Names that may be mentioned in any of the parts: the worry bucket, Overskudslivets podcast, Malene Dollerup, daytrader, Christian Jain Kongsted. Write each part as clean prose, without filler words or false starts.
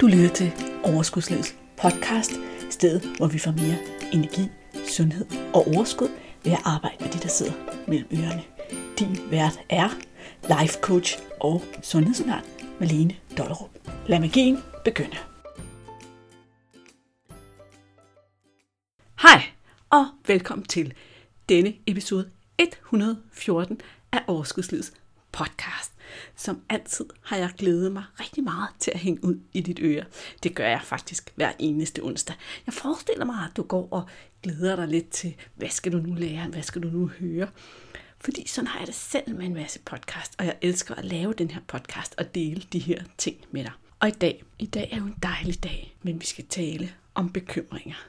Du lytter til Overskudslivets podcast, stedet hvor vi får mere energi, sundhed og overskud ved at arbejde med de, der sidder mellem ørerne. Din vært er life coach og sundhedsundern Malene Dollerup. Lad magien begynde. Hej og velkommen til denne episode 114 af Overskudslivets podcast. Som altid har jeg glædet mig rigtig meget til at hænge ud i dit øre. Det gør jeg faktisk hver eneste onsdag. Jeg forestiller mig, at du går og glæder dig lidt til, hvad skal du nu lære, hvad skal du nu høre? Fordi sådan har jeg det selv med en masse podcast, og jeg elsker at lave den her podcast og dele de her ting med dig. Og i dag er jo en dejlig dag, men vi skal tale om bekymringer.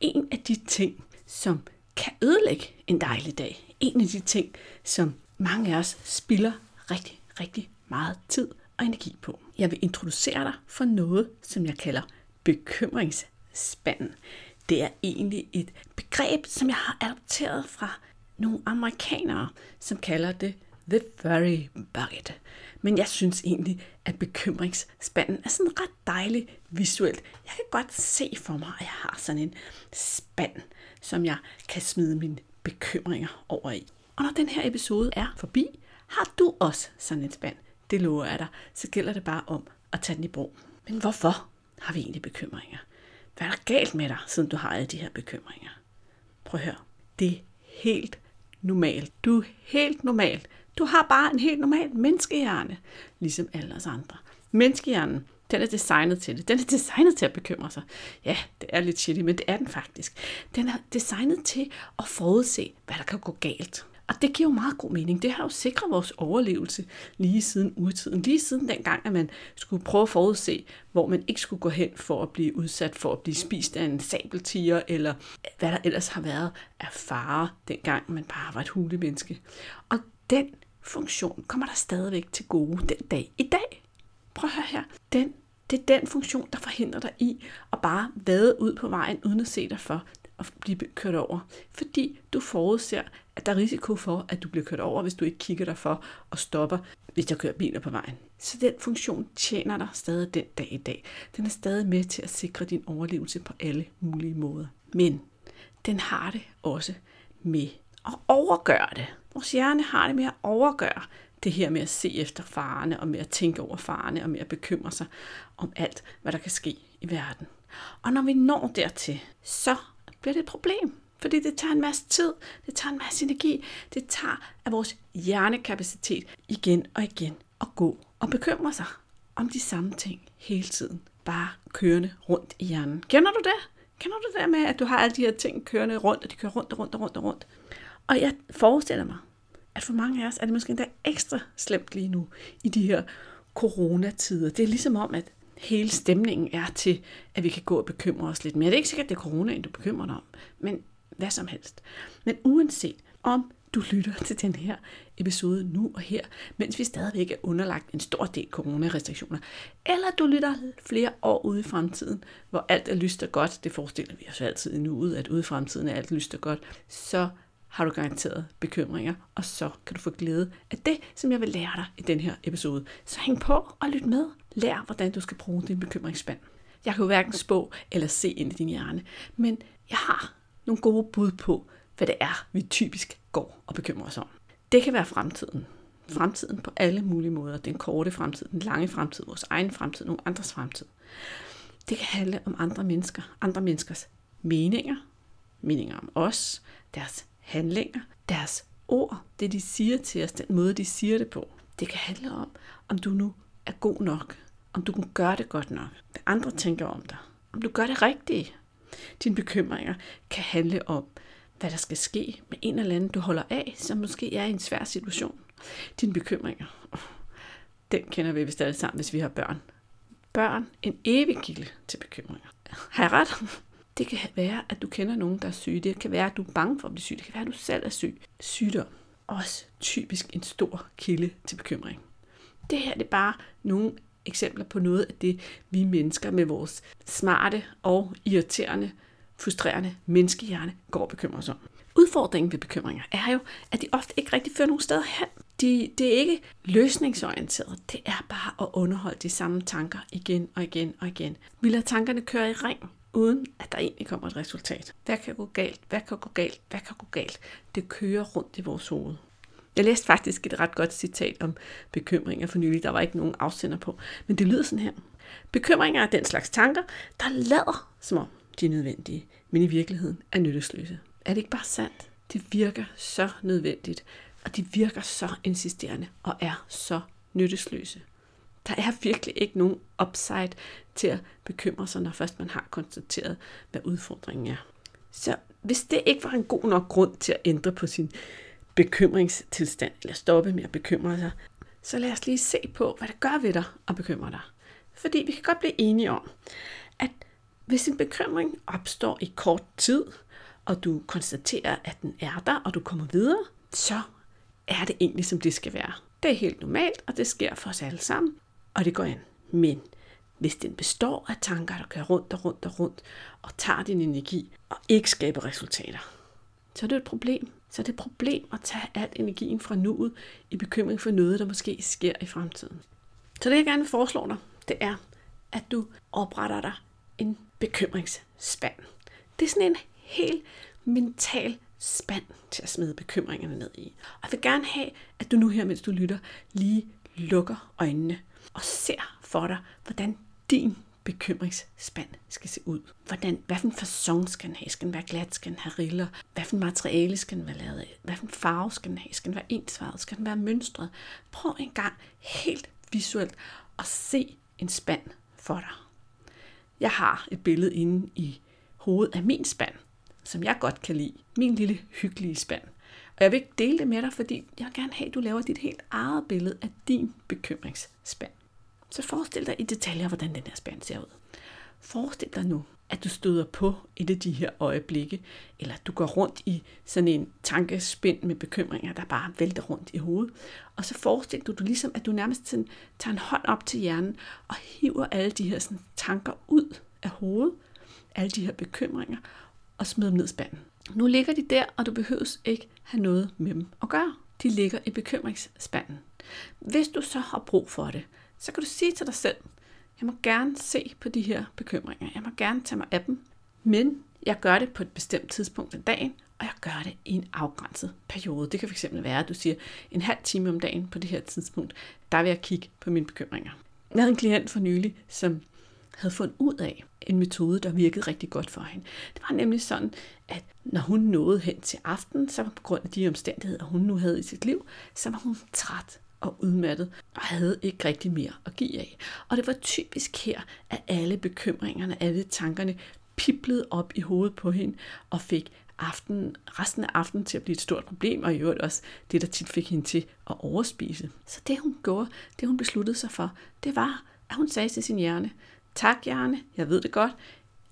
En af de ting, som kan ødelægge en dejlig dag. En af de ting, som mange af os spilder rigtig, rigtig meget tid og energi på. Jeg vil introducere dig for noget, som jeg kalder bekymringsspanden. Det er egentlig et begreb, som jeg har adopteret fra nogle amerikanere, som kalder det the worry bucket. Men jeg synes egentlig, at bekymringsspanden er sådan ret dejligt visuelt. Jeg kan godt se for mig, at jeg har sådan en spand, som jeg kan smide mine bekymringer over i. Og når den her episode er forbi, har du også sådan en spand, det lover jeg dig, så gælder det bare om at tage den i brug. Men hvorfor har vi egentlig bekymringer? Hvad er der galt med dig, siden du har alle de her bekymringer? Prøv at høre. Det er helt normalt. Du er helt normal. Du har bare en helt normal menneskehjerne, ligesom alle os andre. Menneskehjernen, den er designet til det. Den er designet til at bekymre sig. Ja, det er lidt shitty, men det er den faktisk. Den er designet til at forudse, hvad der kan gå galt. Og det giver jo meget god mening. Det har jo sikret vores overlevelse lige siden urtiden. Lige siden dengang, at man skulle prøve at forudse, hvor man ikke skulle gå hen for at blive udsat for at blive spist af en sabeltiger, eller hvad der ellers har været af fare, dengang man bare var et hulemenneske. Og den funktion kommer der stadigvæk til gode den dag i dag. Prøv at høre her. Det er den funktion, der forhindrer dig i at bare vade ud på vejen, uden at se dig for at blive kørt over. Fordi du forudser, at der er risiko for, at du bliver kørt over, hvis du ikke kigger dig for og stopper, hvis der kører biler på vejen. Så den funktion tjener dig stadig den dag i dag. Den er stadig med til at sikre din overlevelse på alle mulige måder. Men den har det også med at overgøre det. Vores hjerne har det med at overgøre det her med at se efter farerne, og med at tænke over farerne, og med at bekymre sig om alt, hvad der kan ske i verden. Og når vi når dertil, så bliver det et problem. Fordi det tager en masse tid, det tager en masse energi, det tager af vores hjernekapacitet igen og igen at gå og bekymre sig om de samme ting hele tiden. Bare kørende rundt i hjernen. Kender du det? Kender du det med, at du har alle de her ting kørende rundt, og de kører rundt og rundt og rundt og rundt? Og jeg forestiller mig, at for mange af os er det måske endda ekstra slemt lige nu i de her coronatider. Det er ligesom om, at hele stemningen er til, at vi kan gå og bekymre os lidt mere. Det er ikke sikkert, at det er coronaen, du bekymrer dig om, men hvad som helst. Men uanset om du lytter til den her episode nu og her, mens vi stadigvæk er underlagt en stor del coronarestriktioner, eller du lytter flere år ude i fremtiden, hvor alt er lyst og godt, det forestiller vi os altid endnu ud, at ude i fremtiden er alt lyst og godt, så har du garanteret bekymringer, og så kan du få glæde af det, som jeg vil lære dig i den her episode. Så hæng på og lyt med. Lær, hvordan du skal bruge din bekymringsspand. Jeg kan jo hverken spå eller se ind i din hjerne, men jeg har nogle gode bud på, hvad det er, vi typisk går og bekymrer os om. Det kan være fremtiden. Fremtiden på alle mulige måder. Den korte fremtid, den lange fremtid, vores egen fremtid, nogle andres fremtid. Det kan handle om andre mennesker, andre menneskers meninger, meninger om os, deres handlinger, deres ord, det de siger til os, den måde de siger det på. Det kan handle om, om du nu er god nok, om du kan gøre det godt nok, hvad andre tænker om dig, om du gør det rigtige. Dine bekymringer kan handle om, hvad der skal ske med en eller anden, du holder af, som måske er i en svær situation. Dine bekymringer, den kender vi vist alle sammen, hvis vi har børn. Børn, en evig kilde til bekymringer. Har jeg ret? Det kan være, at du kender nogen, der er syge. Det kan være, at du er bange for at blive syg. Det kan være, at du selv er syg. Sygdom. Også typisk en stor kilde til bekymring. Det her det er bare nogle eksempler på noget af det, vi mennesker med vores smarte og irriterende, frustrerende menneskehjerne går og bekymrer os om. Udfordringen ved bekymringer er jo, at de ofte ikke rigtig fører nogen steder hen. Det er ikke løsningsorienteret. Det er bare at underholde de samme tanker igen og igen og igen. Vi lader tankerne køre i ring, uden at der egentlig kommer et resultat. Hvad kan gå galt? Hvad kan gå galt? Hvad kan gå galt? Det kører rundt i vores hoved. Jeg læste faktisk et ret godt citat om bekymringer for nylig. Der var ikke nogen afsender på. Men det lyder sådan her. Bekymringer er den slags tanker, der lader som om de er nødvendige, men i virkeligheden er nyttesløse. Er det ikke bare sandt? Det virker så nødvendigt, og de virker så insisterende og er så nyttesløse. Der er virkelig ikke nogen upside til at bekymre sig, når først man har konstateret, hvad udfordringen er. Så hvis det ikke var en god nok grund til at ændre på sin bekymringstilstand, eller stoppe med at bekymre sig, så lad os lige se på, hvad det gør ved dig at bekymre dig. Fordi vi kan godt blive enige om, at hvis en bekymring opstår i kort tid, og du konstaterer, at den er der, og du kommer videre, så er det egentlig, som det skal være. Det er helt normalt, og det sker for os alle sammen, og det går an. Men hvis den består af tanker, der kører rundt og rundt og rundt, og tager din energi, og ikke skaber resultater, så er det et problem. Så er det et problem at tage al energien fra nuet i bekymring for noget, der måske sker i fremtiden. Så det, jeg gerne vil foreslå dig, det er, at du opretter dig en bekymringsspand. Det er sådan en helt mental spand til at smide bekymringerne ned i. Og jeg vil gerne have, at du nu her, mens du lytter, lige lukker øjnene og ser for dig, hvordan din bekymringsspand skal se ud. Hvilken facon skal den have? Skal den være glat? Skal den have riller? Hvilken materiale skal den være lavet af? Hvilken farve skal den have? Skal den være ensfarvet? Skal den være mønstret? Prøv en gang helt visuelt at se en spand for dig. Jeg har et billede inde i hovedet af min spand, som jeg godt kan lide. Min lille hyggelige spand. Og jeg vil ikke dele det med dig, fordi jeg vil gerne have, at du laver dit helt eget billede af din bekymringsspand. Så forestil dig i detaljer, hvordan den her spand ser ud. Forestil dig nu, at du støder på et af de her øjeblikke, eller du går rundt i sådan en tankespind med bekymringer, der bare vælter rundt i hovedet. Og så forestil dig, ligesom, at du nærmest sådan, tager en hånd op til hjernen og hiver alle de her sådan, tanker ud af hovedet, alle de her bekymringer, og smider dem ned i spanden. Nu ligger de der, og du behøves ikke have noget med dem at gøre. De ligger i bekymringsspanden. Hvis du så har brug for det, så kan du sige til dig selv, jeg må gerne se på de her bekymringer, jeg må gerne tage mig af dem, men jeg gør det på et bestemt tidspunkt af dagen, og jeg gør det i en afgrænset periode. Det kan fx være, at du siger, en halv time om dagen på det her tidspunkt, der vil jeg kigge på mine bekymringer. Jeg havde en klient for nylig, som havde fundet ud af en metode, der virkede rigtig godt for hende. Det var nemlig sådan, at når hun nåede hen til aftenen, så var på grund af de omstændigheder, hun nu havde i sit liv, så var hun træt og udmattet, og havde ikke rigtig mere at give af. Og det var typisk her, at alle bekymringerne, alle tankerne piplede op i hovedet på hende, og fik resten af aftenen til at blive et stort problem, og i øvrigt også det, der tit fik hende til at overspise. Så det hun gjorde, det hun besluttede sig for, det var, at hun sagde til sin hjerne, tak hjerne, jeg ved det godt,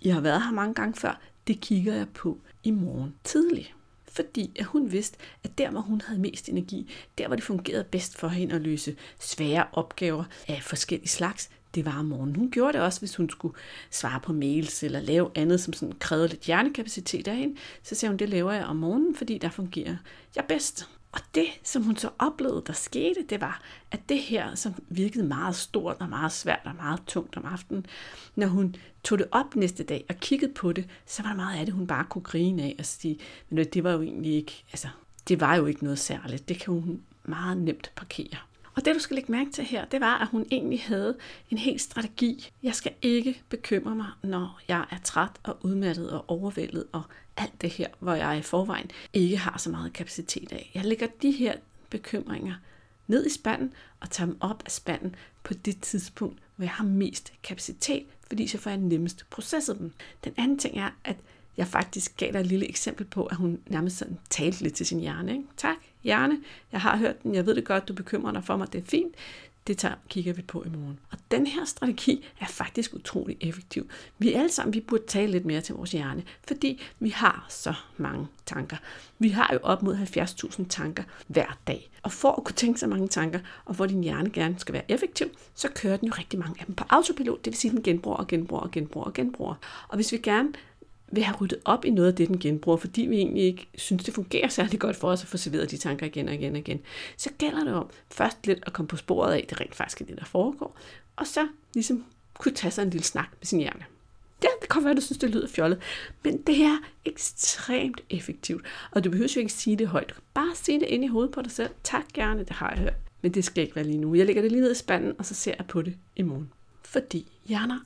jeg har været her mange gange før, det kigger jeg på i morgen tidlig. Fordi at hun vidste, at der hvor hun havde mest energi, der hvor det fungerede bedst for hende at løse svære opgaver af forskellige slags, det var om morgenen. Hun gjorde det også, hvis hun skulle svare på mails eller lave andet, som sådan krævede lidt hjernekapacitet af hende. Så sagde hun, det laver jeg om morgenen, fordi der fungerer jeg bedst. Og det, som hun så oplevede, der skete, det var, at det her, som virkede meget stort og meget svært og meget tungt om aftenen, når hun tog det op næste dag og kiggede på det, så var der meget af det, hun bare kunne grine af og sige, men det var jo egentlig ikke, det var jo ikke noget særligt. Det kan hun meget nemt parkere. Og det, du skal lægge mærke til her, det var, at hun egentlig havde en hel strategi. Jeg skal ikke bekymre mig, når jeg er træt og udmattet og overvældet og alt det her, hvor jeg i forvejen ikke har så meget kapacitet af. Jeg lægger de her bekymringer ned i spanden og tager dem op af spanden på det tidspunkt, hvor jeg har mest kapacitet, fordi så får jeg nemmest processet dem. Den anden ting er, at jeg faktisk gav dig et lille eksempel på, at hun nærmest sådan talte lidt til sin hjerne. Ikke? Tak, hjerne, jeg har hørt den, jeg ved det godt, du bekymrer dig for mig, det er fint. Det kigger vi på i morgen. Og den her strategi er faktisk utrolig effektiv. Vi alle sammen, vi burde tale lidt mere til vores hjerne, fordi vi har så mange tanker. Vi har jo op mod 70.000 tanker hver dag. Og for at kunne tænke så mange tanker, og hvor din hjerne gerne skal være effektiv, så kører den jo rigtig mange af dem på autopilot. Det vil sige, at den genbruger og genbruger. Og hvis vi gerne vil have ryddet op i noget af det, den genbruger, fordi vi egentlig ikke synes, det fungerer særlig godt for os at få serveret de tanker igen og igen og igen. Så gælder det om først lidt at komme på sporet af, det rent faktisk er det, der foregår, og så ligesom kunne tage sig en lille snak med sin hjerne. Det kan være, at du synes, det lyder fjollet, men det er ekstremt effektivt, og du behøver jo ikke sige det højt. Du kan bare sige det inde i hovedet på dig selv. Tak gerne, det har jeg hørt, men det skal ikke være lige nu. Jeg lægger det lige ned i spanden, og så ser jeg på det i morgen. Fordi hjerner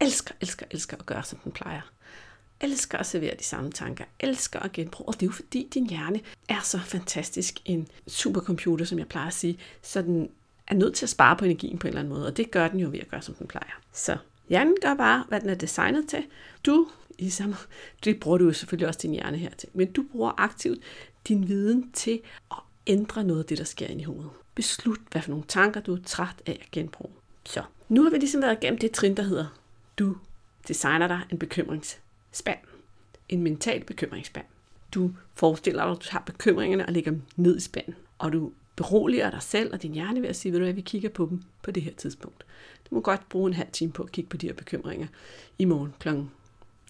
elsker at gøre, som den plejer. Elsker at servere de samme tanker, elsker at genbruge, og det er jo fordi, din hjerne er så fantastisk en supercomputer, som jeg plejer at sige, så den er nødt til at spare på energien på en eller anden måde, og det gør den jo ved at gøre, som den plejer. Så hjernen gør bare, hvad den er designet til. Det bruger du jo selvfølgelig også din hjerne her til, men du bruger aktivt din viden til at ændre noget af det, der sker inde i hovedet. Beslut, hvad for nogle tanker du er træt af at genbruge. Så nu har vi ligesom været igennem det trin, der hedder, du designer dig en bekymringsspand. En mental bekymringsspand. Du forestiller dig, at du tager bekymringerne og lægger dem ned i spanden. Og du beroliger dig selv og din hjerne ved at sige, ved du hvad, vi kigger på dem på det her tidspunkt. Du må godt bruge en halv time på at kigge på de her bekymringer i morgen kl.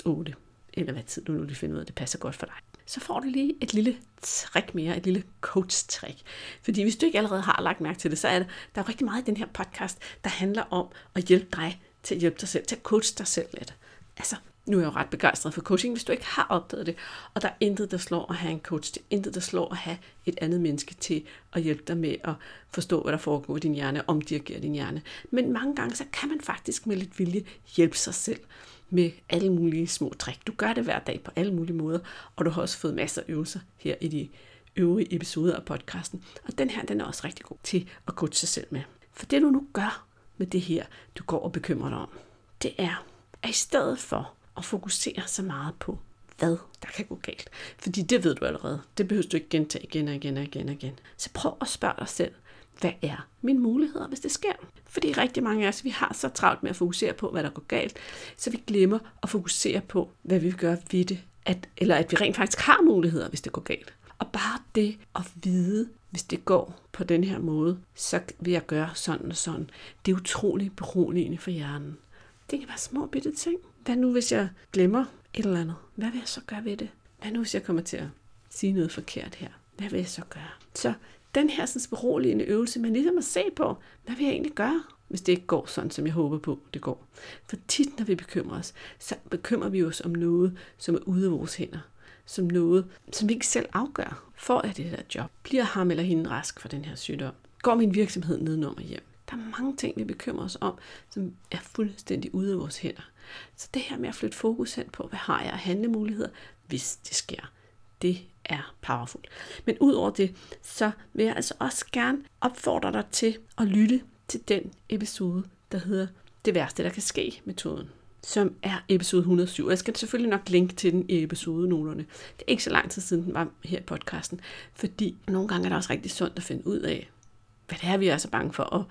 8. Eller hvad tid du nu finder ud af, det passer godt for dig. Så får du lige et lille trick mere, et lille coach-trick. Fordi hvis du ikke allerede har lagt mærke til det, så er der er rigtig meget i den her podcast, der handler om at hjælpe dig til at hjælpe dig selv, til at coache dig selv lidt. Altså, nu er jeg jo ret begejstret for coaching, hvis du ikke har opdaget det. Og der er intet, der slår at have en coach. Det er intet, der slår at have et andet menneske til at hjælpe dig med at forstå, hvad der foregår i din hjerne, og omdirigere din hjerne. Men mange gange, så kan man faktisk med lidt vilje hjælpe sig selv med alle mulige små trick. Du gør det hver dag på alle mulige måder, og du har også fået masser af øvelser her i de øvrige episoder af podcasten. Og den her, den er også rigtig god til at coache sig selv med. For det, du nu gør med det her, du går og bekymrer dig om, det er, at i stedet for at fokusere så meget på, hvad der kan gå galt. Fordi det ved du allerede. Det behøver du ikke gentage igen og igen. Så prøv at spørge dig selv, hvad er mine muligheder, hvis det sker? Fordi rigtig mange af os, vi har så travlt med at fokusere på, hvad der går galt, så vi glemmer at fokusere på, hvad vi vil gøre ved det. Eller at vi rent faktisk har muligheder, hvis det går galt. Og bare det at vide, hvis det går på den her måde, så vil jeg gøre sådan og sådan. Det er utroligt beroligende for hjernen. Det kan være små bitte ting. Hvad nu, hvis jeg glemmer et eller andet? Hvad vil jeg så gøre ved det? Hvad nu, hvis jeg kommer til at sige noget forkert her? Hvad vil jeg så gøre? Så den her sådan beroligende øvelse, man ligesom at se på, hvad vil jeg egentlig gøre, hvis det ikke går sådan, som jeg håber på, det går? For tit, når vi bekymrer os, så bekymrer vi os om noget, som er ude af vores hænder. Som noget, som vi ikke selv afgør. Får jeg det der job? Bliver ham eller hende rask for den her sygdom? Går min virksomhed nedenom og hjem? Der er mange ting, vi bekymrer os om, som er fuldstændig ude af vores hænder. Så det her med at flytte fokus hen på, hvad har jeg af handlemuligheder, hvis det sker, det er powerful. Men ud over det, så vil jeg altså også gerne opfordre dig til at lytte til den episode, der hedder Det værste, der kan ske metoden, som er episode 107. Jeg skal selvfølgelig nok linke til den i episodenoterne. Det er ikke så lang tid siden, den var her i podcasten, fordi nogle gange er det også rigtig sundt at finde ud af, hvad det er, vi er så bange for, og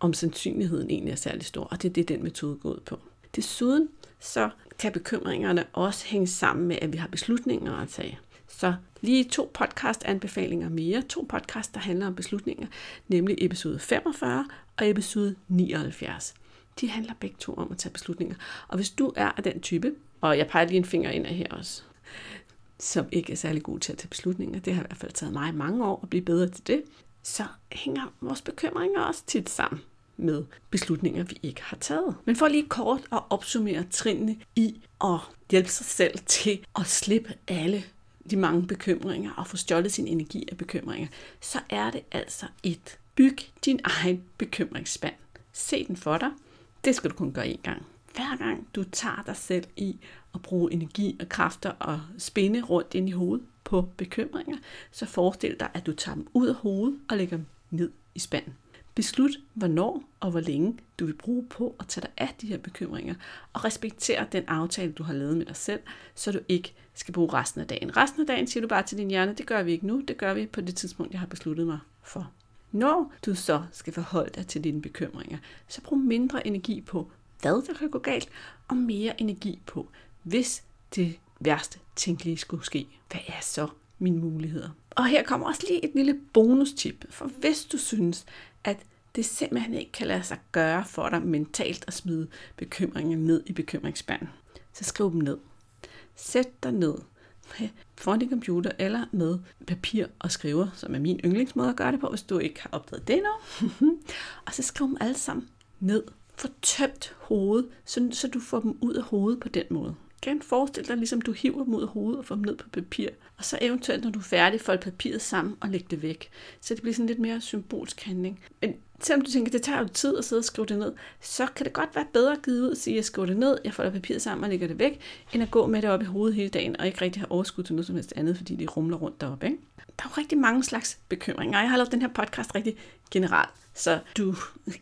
om sandsynligheden egentlig er særlig stor, og det er det, den metode går ud på. Desuden så kan bekymringerne også hænge sammen med, at vi har beslutninger at tage. Så lige 2 podcast-anbefalinger mere, 2 podcast, der handler om beslutninger, nemlig episode 45 og episode 79. De handler begge 2 om at tage beslutninger, og hvis du er af den type, og jeg peger lige en finger ind af her også, som ikke er særlig god til at tage beslutninger, det har i hvert fald taget mig mange år at blive bedre til det, så hænger vores bekymringer også tit sammen med beslutninger, vi ikke har taget. Men for lige kort at opsummere trinene i at hjælpe sig selv til at slippe alle de mange bekymringer og få stjålet sin energi af bekymringer, så er det altså et byg din egen bekymringsspand. Se den for dig. Det skal du kun gøre én gang. Hver gang du tager dig selv i at bruge energi og kræfter og spinde rundt ind i hovedet på bekymringer, så forestil dig, at du tager dem ud af hovedet og lægger dem ned i spanden. Beslut, hvornår og hvor længe du vil bruge på at tage dig af de her bekymringer, og respektere den aftale, du har lavet med dig selv, så du ikke skal bruge resten af dagen. Resten af dagen siger du bare til din hjerne, det gør vi ikke nu, det gør vi på det tidspunkt, jeg har besluttet mig for. Når du så skal forholde dig til dine bekymringer, så brug mindre energi på, hvad der kan gå galt, og mere energi på, hvis det værste tænkelige skulle ske. Hvad er så mine muligheder? Og her kommer også lige et lille bonustip, for hvis du synes, at det simpelthen ikke kan lade sig gøre for dig mentalt at smide bekymringer ned i bekymringsspanden, så skriv dem ned. Sæt dig ned foran din computer eller med papir og skriver, som er min yndlingsmåde at gøre det på, hvis du ikke har opdaget det endnu. Og så skriv dem alle sammen ned. Få tømt hovedet, så du får dem ud af hovedet på den måde. Kan forestil dig, ligesom du hiver dem ud af hovedet og får dem ned på papir. Og så eventuelt, når du er færdig, folde papiret sammen og læg det væk. Så det bliver sådan lidt mere symbolsk handling. Men selvom du tænker, det tager jo tid at sidde og skrive det ned, så kan det godt være bedre at give ud og sige, at jeg skriver det ned, jeg folder papiret sammen og lægger det væk, end at gå med det op i hovedet hele dagen og ikke rigtig have overskud til noget som helst andet, fordi det rumler rundt deroppe. Ikke? Der er jo rigtig mange slags bekymringer, og jeg har lavet den her podcast rigtig generelt, så du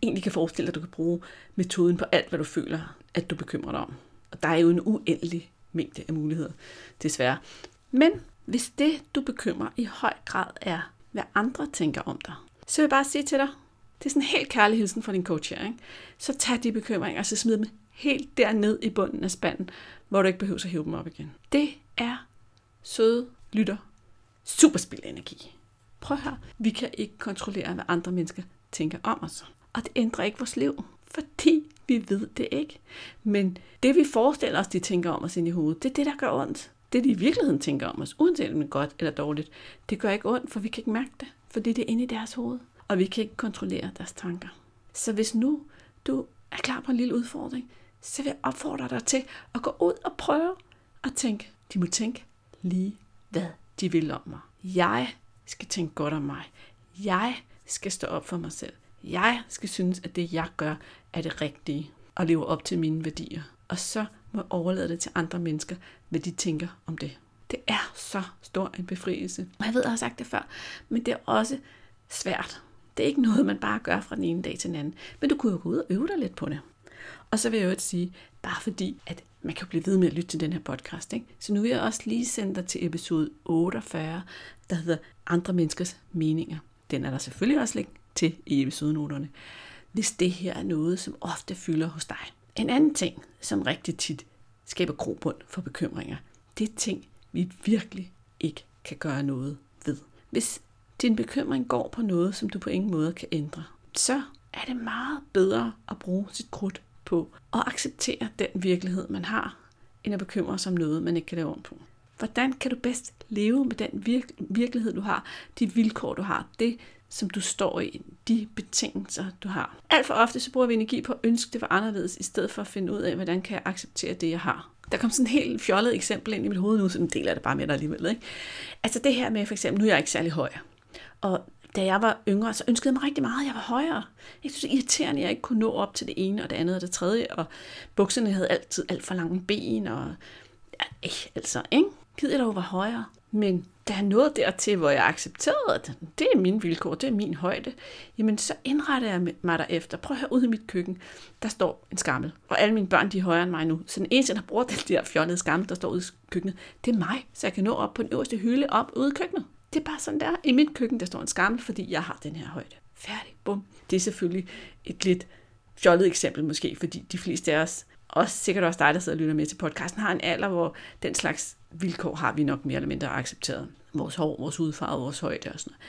egentlig kan forestille dig, at du kan bruge metoden på alt, hvad du føler, at du bekymrer dig om. Og der er jo en uendelig mængde af muligheder, desværre. Men hvis det, du bekymrer i høj grad, er, hvad andre tænker om dig, så vil jeg bare sige til dig, det er sådan en helt kærlig hilsen fra din coach her, ikke? Så tag de bekymringer, og så smid dem helt derned i bunden af spanden, hvor du ikke behøver at hive dem op igen. Det er søde lytter. Superspild af energi. Prøv her. Vi kan ikke kontrollere, hvad andre mennesker tænker om os. Og det ændrer ikke vores liv, fordi vi ved det ikke. Men det vi forestiller os, de tænker om os ind i hovedet, det er det, der gør ondt. Det de i virkeligheden tænker om os, uanset om det er godt eller dårligt, det gør ikke ondt, for vi kan ikke mærke det, fordi det er inde i deres hoved. Og vi kan ikke kontrollere deres tanker. Så hvis nu du er klar på en lille udfordring, så vil jeg opfordre dig til at gå ud og prøve at tænke. De må tænke lige, hvad de vil om mig. Jeg skal tænke godt om mig. Jeg skal stå op for mig selv. Jeg skal synes, at det jeg gør, er det rigtige og lever op til mine værdier. Og så må jeg overlade det til andre mennesker, hvad de tænker om det. Det er så stor en befrielse. Og jeg ved, jeg har sagt det før, men det er også svært. Det er ikke noget, man bare gør fra den ene dag til den anden. Men du kunne jo gå ud og øve dig lidt på det. Og så vil jeg jo ikke sige, bare fordi, at man kan blive ved med at lytte til den her podcast, ikke? Så nu vil jeg også lige sende dig til episode 48, der hedder Andre Menneskers Meninger. Den er der selvfølgelig også link til i episodenoterne, hvis det her er noget, som ofte fylder hos dig. En anden ting, som rigtig tit skaber grobund for bekymringer, det er ting, vi virkelig ikke kan gøre noget ved. Hvis din bekymring går på noget, som du på ingen måde kan ændre, så er det meget bedre at bruge sit krudt på at acceptere den virkelighed, man har, end at bekymre sig om noget, man ikke kan lave om på. Hvordan kan du bedst leve med den virkelighed, du har, de vilkår, du har, det, som du står i, de betingelser, du har? Alt for ofte så bruger vi energi på at ønske det var anderledes, i stedet for at finde ud af, hvordan kan jeg acceptere det, jeg har. Der kom sådan et helt fjollet eksempel ind i mit hoved nu, så deler det bare med dig alligevel. Ikke? Altså det her med for eksempel, nu er jeg ikke særlig høj. Og da jeg var yngre, så ønskede jeg mig rigtig meget, at jeg var højere. Jeg synes, det er irriterende, at jeg ikke kunne nå op til det ene og det andet og det tredje. Og bukserne havde altid alt for lange ben. Og ja, altså, ikke? Gider jeg dog var højere. Men da jeg nåede dertil, hvor jeg accepterede, at det er mine vilkår, det er min højde, jamen så indretter jeg mig derefter. Prøv at høre ud i mit køkken, der står en skammel. Og alle mine børn, de er højere end mig nu. Så den eneste, der bruger den der fjollede skammel, der står ude i køkkenet, det er mig. Så jeg kan nå op på den øverste hylde op ude i køkkenet. Det er bare sådan der. I mit køkken, der står en skammel, fordi jeg har den her højde. Færdig. Bum. Det er selvfølgelig et lidt fjollet eksempel måske, fordi de fleste af os, også sikkert også dig, der sidder og lytter med til podcasten, har en alder, hvor den slags vilkår har vi nok mere eller mindre accepteret. Vores hår, vores hudfarve, vores højde og sådan noget.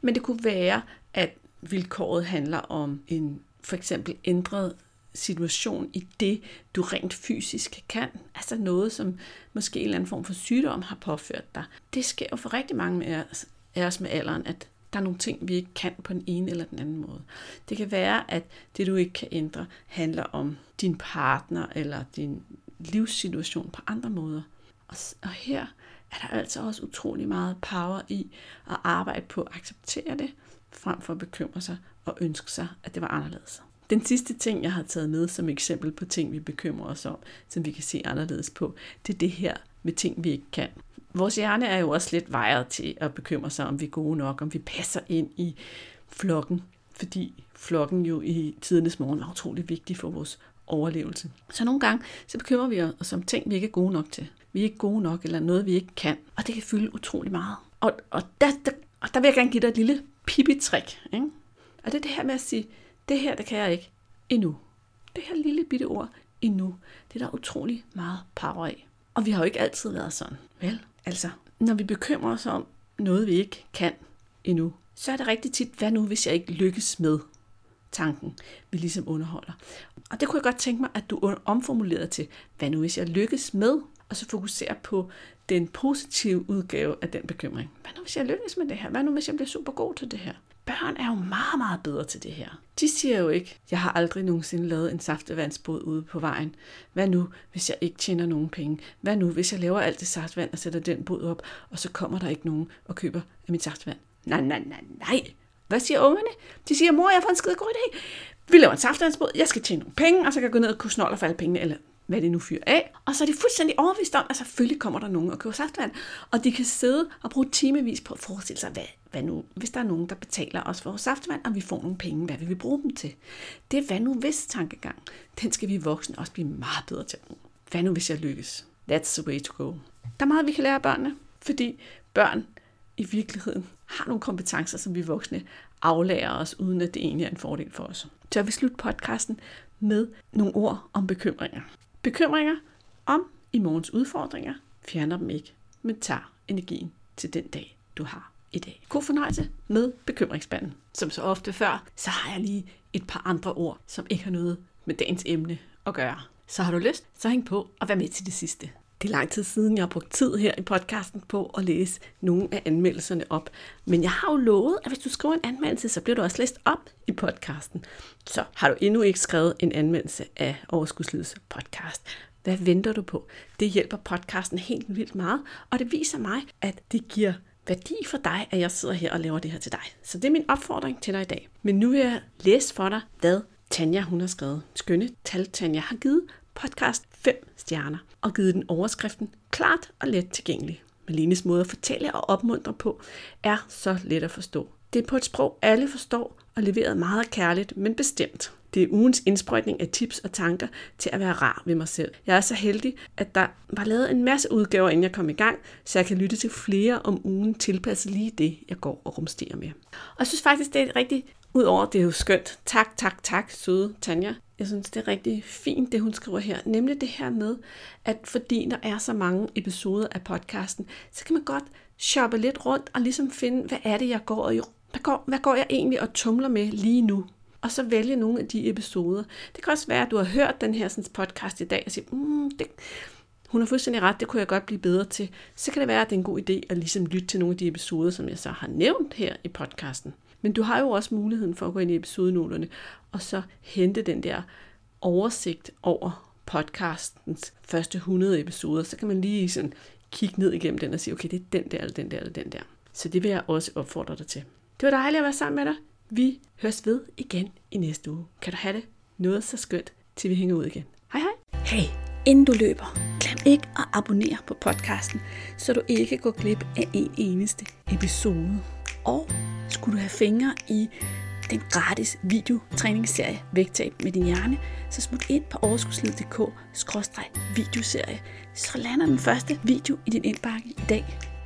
Men det kunne være, at vilkåret handler om en for eksempel ændret situation i det, du rent fysisk kan. Altså noget, som måske en eller anden form for sygdom har påført dig. Det sker jo for rigtig mange af os med alderen, at der er nogle ting, vi ikke kan på den ene eller den anden måde. Det kan være, at det, du ikke kan ændre, handler om din partner eller din livssituation på andre måder. Og her er der altså også utrolig meget power i at arbejde på at acceptere det, frem for at bekymre sig og ønske sig, at det var anderledes. Den sidste ting, jeg har taget med som eksempel på ting, vi bekymrer os om, som vi kan se anderledes på, det er det her med ting, vi ikke kan. Vores hjerne er jo også lidt vejet til at bekymre sig, om vi er gode nok, om vi passer ind i flokken, fordi flokken jo i tidernes morgen er utrolig vigtig for vores overlevelse. Så nogle gange, så bekymrer vi os om ting, vi ikke er gode nok til. Vi er ikke gode nok, eller noget, vi ikke kan. Og det kan fylde utrolig meget. Og der vil jeg gerne give dig et lille pipi-trick. Ikke? Og det er det her med at sige, det her, det kan jeg ikke endnu. Det her lille bitte ord, endnu, det er der utrolig meget power i. Og vi har jo ikke altid været sådan, vel? Altså, når vi bekymrer os om noget, vi ikke kan endnu, så er det rigtig tit, hvad nu, hvis jeg ikke lykkes med tanken, vi ligesom underholder. Og det kunne jeg godt tænke mig, at du omformulerede til, hvad nu, hvis jeg lykkes med og så fokusere på den positive udgave af den bekymring. Hvad nu hvis jeg lykkes med det her? Hvad nu hvis jeg bliver super god til det her? Børn er jo meget, meget bedre til det her. De siger jo ikke, jeg har aldrig nogensinde lavet en saftevandsbåd ude på vejen. Hvad nu, hvis jeg ikke tjener nogen penge? Hvad nu, hvis jeg laver alt det saftvand og sætter den båd op, og så kommer der ikke nogen og køber af mit saftvand? Nej, nej, nej, nej. Hvad siger ungerne? De siger, mor, jeg får en skide god idé. Vi laver en saftevandsbåd, jeg skal tjene nogle penge, og så kan jeg gå ned og kunne snolle for alle pengene, eller hvad det nu fyrer af. Og så er de fuldstændig overbevist om, at selvfølgelig kommer der nogen og køber saftvand. Og de kan sidde og bruge timevis på at forestille sig, hvad nu, hvis der er nogen, der betaler os for saftvand, og vi får nogle penge, hvad vil vi bruge dem til? Det er hvad nu hvis tankegang. Den skal vi voksne også blive meget bedre til at bruge. Hvad nu hvis jeg lykkes? That's the way to go. Der er meget, vi kan lære af børnene, fordi børn i virkeligheden har nogle kompetencer, som vi voksne aflærer os, uden at det egentlig er en fordel for os. Så vi slutter podcasten med nogle ord om bekymringer. Bekymringer om i morgens udfordringer fjerner dem ikke, men tager energien til den dag, du har i dag. God fornøjelse med bekymringsspanden. Som så ofte før, så har jeg lige et par andre ord, som ikke har noget med dagens emne at gøre. Så har du lyst, så hæng på og vær med til det sidste. Det er lang tid siden, jeg har brugt tid her i podcasten på at læse nogle af anmeldelserne op. Men jeg har jo lovet, at hvis du skriver en anmeldelse, så bliver du også læst op i podcasten. Så har du endnu ikke skrevet en anmeldelse af Overskudslivets podcast. Hvad venter du på? Det hjælper podcasten helt vildt meget, og det viser mig, at det giver værdi for dig, at jeg sidder her og laver det her til dig. Så det er min opfordring til dig i dag. Men nu vil jeg læse for dig, hvad Tanja hun har skrevet. Skønne tal, Tanja har givet podcast 5 stjerner og givet den overskriften klart og let tilgængelig. Malenes måde at fortælle og opmuntre på er så let at forstå. Det er på et sprog, alle forstår og leveret meget kærligt, men bestemt. Det er ugens indsprøjtning af tips og tanker til at være rar ved mig selv. Jeg er så heldig, at der var lavet en masse udgaver, inden jeg kom i gang, så jeg kan lytte til flere om ugen tilpasset lige det, jeg går og rumsterer med. Og jeg synes faktisk, det er rigtig, udover det er jo skønt. Tak, tak, tak, søde Tanja. Jeg synes, det er rigtig fint, det hun skriver her. Nemlig det her med, at fordi der er så mange episoder af podcasten, så kan man godt shoppe lidt rundt og ligesom finde, hvad er det, jeg går og hvad går jeg egentlig og tumler med lige nu? Og så vælge nogle af de episoder. Det kan også være, at du har hørt den her podcast i dag og siger, hun har fuldstændig ret, det kunne jeg godt blive bedre til. Så kan det være, at det er en god idé at ligesom lytte til nogle af de episoder, som jeg så har nævnt her i podcasten. Men du har jo også muligheden for at gå ind i episodenoterne og så hente den der oversigt over podcastens første 100 episoder. Så kan man lige sådan kigge ned igennem den og sige, okay, det er den der, eller den der, eller den der. Så det vil jeg også opfordre dig til. Det var dejligt at være sammen med dig. Vi høres ved igen i næste uge. Kan du have det noget så skønt, til vi hænger ud igen. Hej hej! Hey, inden du løber, glem ikke at abonnere på podcasten, så du ikke går glip af en eneste episode. Og skulle du have fingre i den gratis videotræningsserie Vægtab med din hjerne, så smut ind på overskudslivet.dk/videoserie, så lander den første video i din indbakke i dag.